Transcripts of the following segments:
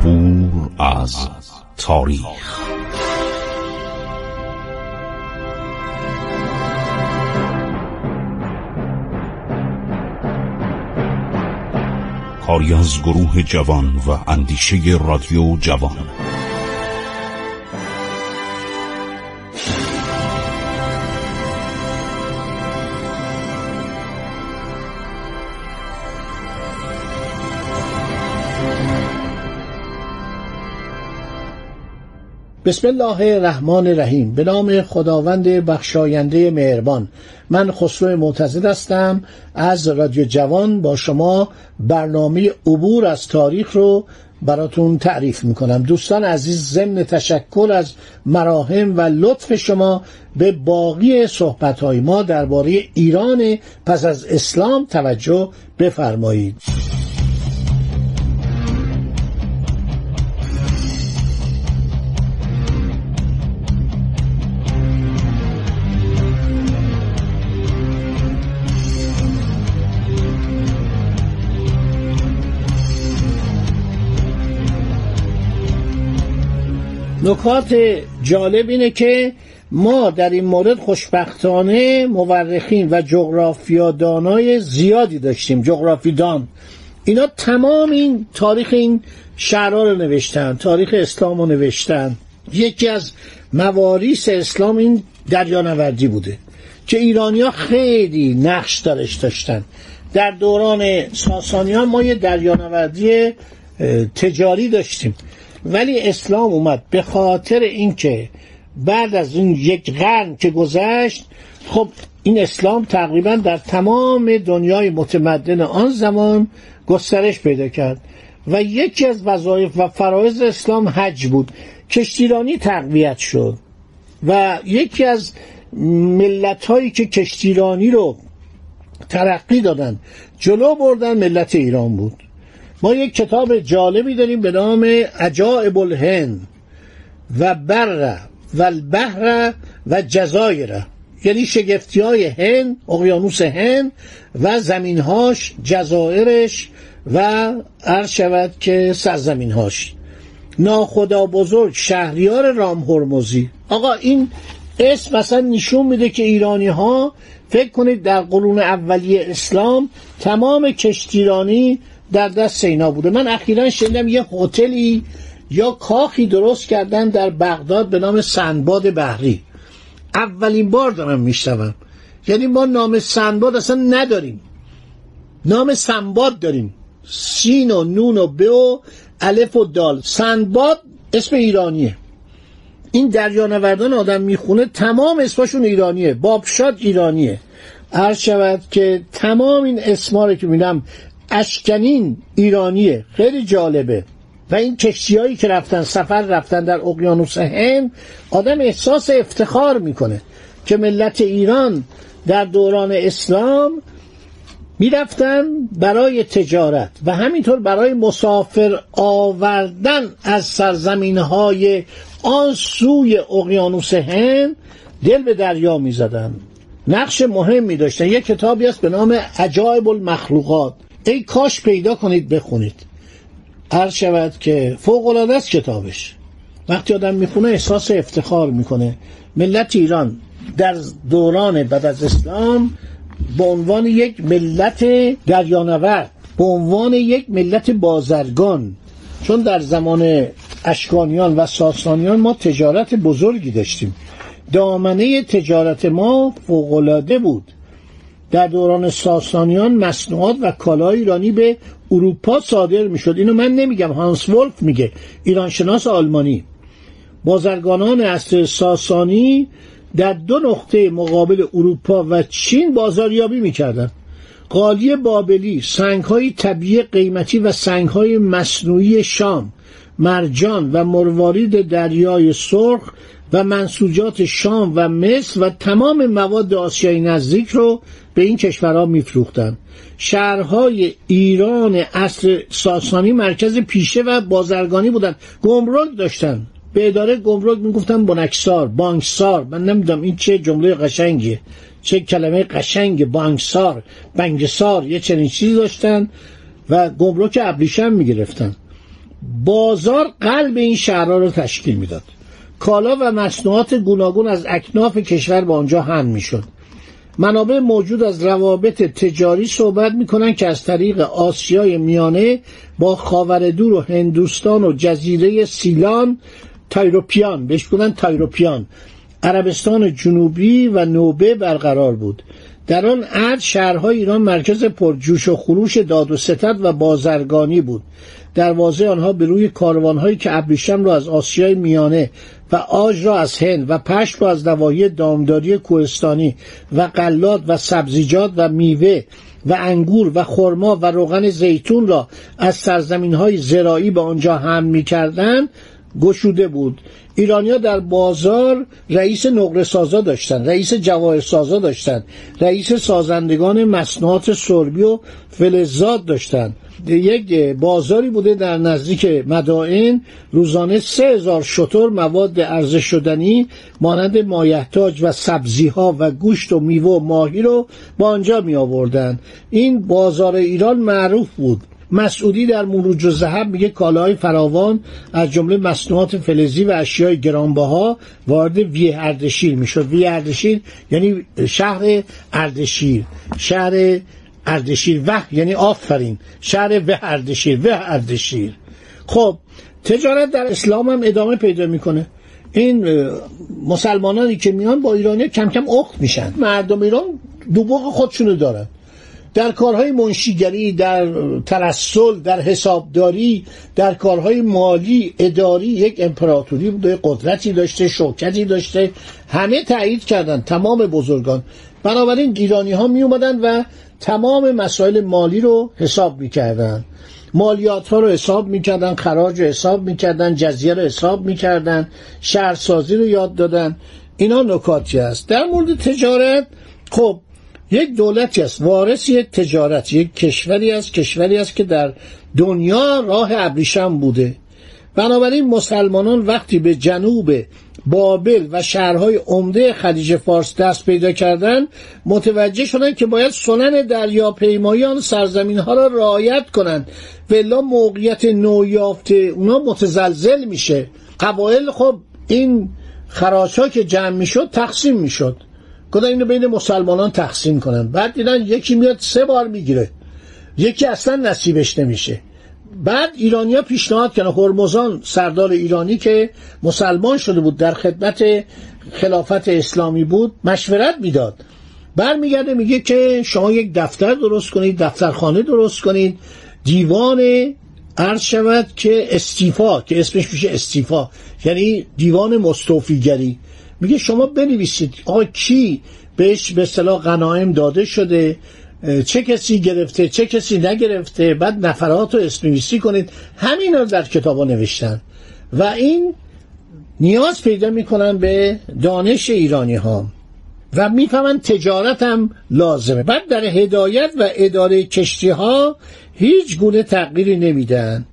عبور از تاریخ. کاری از گروه جوان و اندیشه رادیو جوان. بسم الله الرحمن الرحیم. به نام خداوند بخشاینده مهربان. من خسرو معتزد هستم از رادیو جوان. با شما برنامه عبور از تاریخ رو براتون تعریف میکنم. دوستان عزیز، ضمن تشکر از مراهم و لطف شما به باقی صحبت‌های ما درباره ایران پس از اسلام توجه بفرمایید. نکات جالب اینه که ما در این مورد خوشبختانه مورخین و جغرافیادانای زیادی داشتیم. جغرافیدان اینا تمام این تاریخ این شهرها رو نوشتن، تاریخ اسلام رو نوشتن. یکی از مواریث اسلام این دریانوردی بوده که ایرانی‌ها خیلی نقش درش داشتن. در دوران ساسانیان ما یه دریانوردی تجاری داشتیم، ولی اسلام اومد. به خاطر اینکه بعد از اون یک قرن که گذشت، خب این اسلام تقریبا در تمام دنیای متمدن آن زمان گسترش پیدا کرد و یکی از وظایف و فرایض اسلام حج بود. کشتیرانی تقویت شد و یکی از ملت‌هایی که کشتیرانی رو ترقی دادن، جلو بردن، ملت ایران بود. ما یک کتاب جالبی داریم به نام عجائب الهند و بره و البحر و جزایره، یعنی شگفتی‌های هند، اقیانوس هند و زمینهاش، جزایرش و عرض شود که سرزمینهاش. ناخدا بزرگ شهریار رام هرمزی. آقا این اسم مثلا نشون میده که ایرانی‌ها، فکر کنید در قرون اولیه اسلام تمام کشتیرانی در دست اینا بوده. من اخیرا شنیدم یه هتلی یا کاخی درست کردن در بغداد به نام سندباد بحری. اولین بار دارم میشنوم. یعنی ما نام سندباد اصلا نداریم، نام سندباد داریم. سین و نون و ب و الف و دال. سندباد اسم ایرانیه. این دریانوردان آدم میخونه تمام اسمشون ایرانیه. بابشاد ایرانیه. عرض شود که تمام این اسما رو که میبینم، اشکنین ایرانیه. خیلی جالبه. و این کشتی‌هایی که رفتن سفر، رفتن در اقیانوس هند، آدم احساس افتخار میکنه که ملت ایران در دوران اسلام میرفتن برای تجارت و همینطور برای مسافر آوردن از سرزمین‌های آن سوی اقیانوس هند دل به دریا میزدن. نقش مهمی داشتن. یک کتابی است به نام عجایب المخلوقات. ای کاش پیدا کنید بخونید. عرض شود که فوق‌العاده است کتابش. وقتی آدم میخونه احساس افتخار میکنه. ملت ایران در دوران بعد از اسلام به عنوان یک ملت دریانورد، به عنوان یک ملت بازرگان، چون در زمان اشکانیان و ساسانیان ما تجارت بزرگی داشتیم، دامنه تجارت ما فوق‌العاده بود. در دوران ساسانیان مصنوعات و کالای ایرانی به اروپا صادر میشد. اینو من نمیگم، هانس وولف میگه، ایرانشناس آلمانی. بازرگانان عصر ساسانی در دو نقطه مقابل اروپا و چین بازاریابی میکردند. قالی بابلی، سنگ‌های طبیعی قیمتی و سنگ‌های مصنوعی شام، مرجان و مروارید دریای سرخ و منسوجات شام و مصر و تمام مواد آسیای نزدیک رو به این کشورها میفروختند. شهرهای ایران عصر ساسانی مرکز پیشه و بازرگانی بودند. گمرک داشتن. به اداره گمرک میگفتن بنکسار، بانکسار. من نمیدونم این چه جمله قشنگیه، چه کلمه قشنگه. بانکسار، بنگسار، یه چنین چیزی داشتن و گمرک ابریشم میگرفتن. بازار قلب این شهرها رو تشکیل میداد. کالا و مصنوعات گوناگون از اکناف کشور به آنجا هم میشد. منابع موجود از روابط تجاری صحبت میکنن که از طریق آسیای میانه با خاوردور و هندوستان و جزیره سیلان، تایروپیان بهش میگن، تایروپیان عربستان جنوبی و نوبه برقرار بود. در آن عرض شهرهای ایران مرکز پرجوش و خروش داد و ستد و بازرگانی بود. دروازه آنها به روی کاروانهایی که ابریشم را از آسیای میانه و آج را از هند و پشت را از نواحی دامداری کوهستانی و غلات و سبزیجات و میوه و انگور و خرما و روغن زیتون را از سرزمین‌های زراعی به آنجا حمل می‌کردند گشوده بود. ایرانی‌ها در بازار رئیس نقره‌سازا داشتند، رئیس جواهرسازا داشتند، رئیس سازندگان مصنوعات سربی و فلزات داشتند. یک بازاری بوده در نزدیک مدائن، روزانه 3000 شتر مواد ارزش شدنی مانند مایحتاج و سبزی‌ها و گوشت و میوه و ماهی رو با آنجا می‌آوردند. این بازار ایران معروف بود. مسعودی در مروج الزهب میگه کالاهای فراوان از جمله مصنوعات فلزی و اشیای گرانبها وارد ویه اردشیر میشد. ویه اردشیر یعنی شهر اردشیر، شهر اردشیر وه یعنی آفرین، شهر وه اردشیر، وه اردشیر. خب تجارت در اسلام هم ادامه پیدا میکنه. این مسلمانانی که میان با ایرانی کم کم اخت میشن. مردم ایران دوبوق خودشونو دارن، در کارهای منشیگری، در ترسل، در حسابداری، در کارهای مالی، اداری. یک امپراتوری بوده، قدرتی داشته، شوکتی داشته. همه تایید کردن، تمام بزرگان. بنابراین ایرانی ها می اومدن و تمام مسائل مالی رو حساب می کردن، مالیات ها رو حساب می کردن، خراج رو حساب می کردن، جزیه رو حساب می کردن، شهرسازی رو یاد دادن. اینا نکاتی هست در مورد تجارت. خب یک دولتی است، وارث یک تجارت، یک کشوری است، کشوری است که در دنیا راه ابریشم بوده. بنابراین مسلمانان وقتی به جنوب بابل و شهرهای عمده خلیج فارس دست پیدا کردند، متوجه شدند که باید سنن دریاپیمایی آن سرزمین‌ها را رعایت کنند، والا موقعیت نویافته اونا متزلزل میشه. قبایل خب این خراج‌ها که جمع میشد تقسیم میشد، گفتن اینو بین مسلمانان تقسیم کنن. بعد دیدن یکی میاد 3 بار میگیره، یکی اصلا نصیبش نمیشه. بعد ایرانی‌ها پیشنهاد کردن. هرمزان سردار ایرانی که مسلمان شده بود، در خدمت خلافت اسلامی بود، مشورت میداد. برمیگرده میگه که شما یک دفتر درست کنید، دفترخانه درست کنید، دیوان عرض شود که استیفا، که اسمش میشه استیفا یعنی دیوان مستوفیگری. میگه شما بنویسید آقا کی بهش به اصطلاح غنایم داده شده، چه کسی گرفته چه کسی نگرفته، بعد نفرات رو اسم‌نویسی کنید. همین رو در کتابا نوشتن و این نیاز پیدا میکنن به دانش ایرانی ها و میفهمن تجارت هم لازمه. بعد در هدایت و اداره کشتی ها هیچ گونه تغییری نمیدن.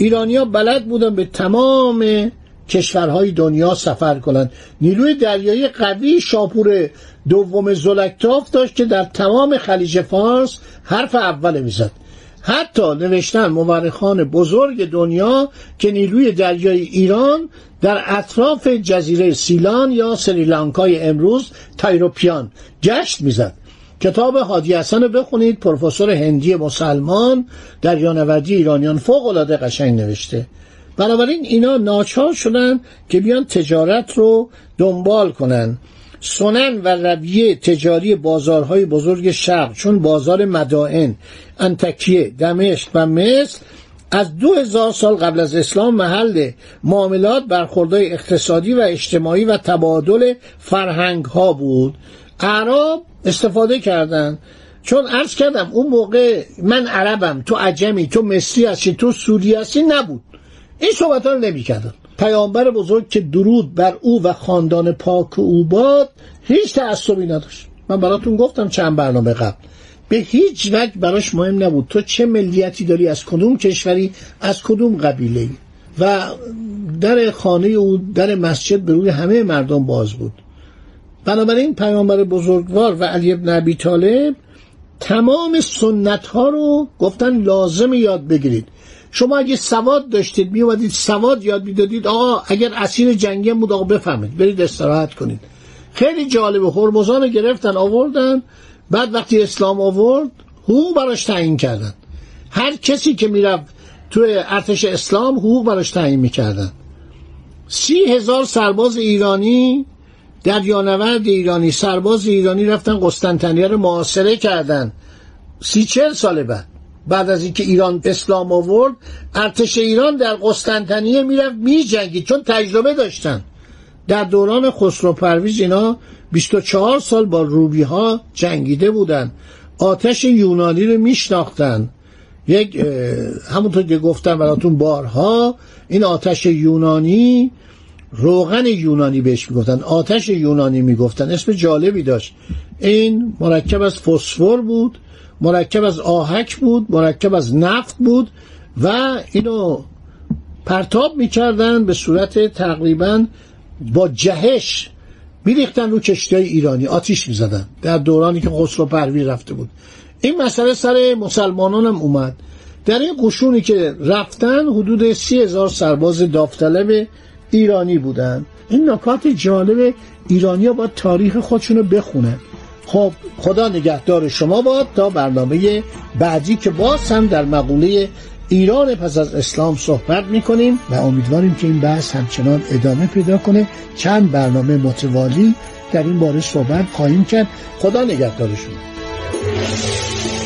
ایرانی‌ها بلد بودن به تمام کشورهای دنیا سفر کنند. نیروی دریایی قوی شاپور دوم زلکتاف داشت که در تمام خلیج فارس حرف اول میزد. حتی نوشتن مورخان بزرگ دنیا که نیروی دریایی ایران در اطراف جزیره سیلان یا سریلانکای امروز، تایروپیان، گشت میزد. کتاب هادی حسن رو بخونید، پروفسور هندی مسلمان، دریانوردی ایرانیان، فوق‌العاده قشنگ نوشته. بنابراین اینا ناچار شدن که بیان تجارت رو دنبال کنن. سنن و رویه تجاری بازارهای بزرگ شرق، چون بازار مدائن، انطاکیه، دمشق و مصر از 2000 سال قبل از اسلام محل معاملات، برخوردهای اقتصادی و اجتماعی و تبادل فرهنگ ها بود. عرب استفاده کردن، چون عرض کردم اون موقع من عربم، تو عجمی، تو مصری هستی، تو سوری هستی نبود. این صحبت‌ها رو نمی‌کردن. پیامبر بزرگ که درود بر او و خاندان پاک او باد هیچ تعصبی نداشت. من براتون گفتم چند برنامه قبل، به هیچ وجه براش مهم نبود تو چه ملیتی داری، از کدوم کشوری، از کدوم قبیله‌ای، و در خانه او، در مسجد به روی همه مردم باز بود. بنابراین پیامبر بزرگوار و علی ابن ابی طالب تمام سنت ها رو گفتن لازم یاد بگیرید. شما اگه سواد داشتید میومدید سواد یاد میدادید، آقا اگر اسیر جنگی بود آقا بفهمید برید استراحت کنید. خیلی جالبه، هرمزان رو گرفتن آوردن، بعد وقتی اسلام آورد حقوق براش تعیین کردن، هر کسی که میرفت توی ارتش اسلام حقوق براش تعیین میکردن. 30,000 سرباز ایرانی، دریانورد ایرانی، سرباز ایرانی رفتن قسطنطنیه رو محاصره کردن. 30-40 سال بعد از اینکه ایران اسلام آورد، ارتش ایران در قسطنطنیه میرفت میجنگید چون تجربه داشتن. در دوران خسرو پرویز اینا 24 سال با روبی ها جنگیده بودن، آتش یونانی رو میشناختن. یک همونطور که گفتم براتون بارها، این آتش یونانی روغن یونانی بهش میگفتن، آتش یونانی میگفتن، اسم جالبی داشت. این مرکب از فسفر بود، مرکب از آهک بود، مرکب از نفت بود و اینو پرتاب میکردن به صورت تقریبا با جهش میریختن رو کشتی‌های ایرانی، آتیش میزدن در دورانی که خسرو پرویز رفته بود. این مسئله سر مسلمانان هم اومد. در این قشونی که رفتن حدود 30,000 سرباز داوطلب ایرانی بودن. این نکات جالب، ایرانی‌ها باید تاریخ خودشونو بخونن. خب خدا نگهدار شما باد تا برنامه بعدی که باز هم در مقوله ایران پس از اسلام صحبت می‌کنیم و امیدواریم که این بحث همچنان ادامه پیدا کنه. چند برنامه متوالی در این باره صحبت خواهیم کرد. خدا نگهدار شما.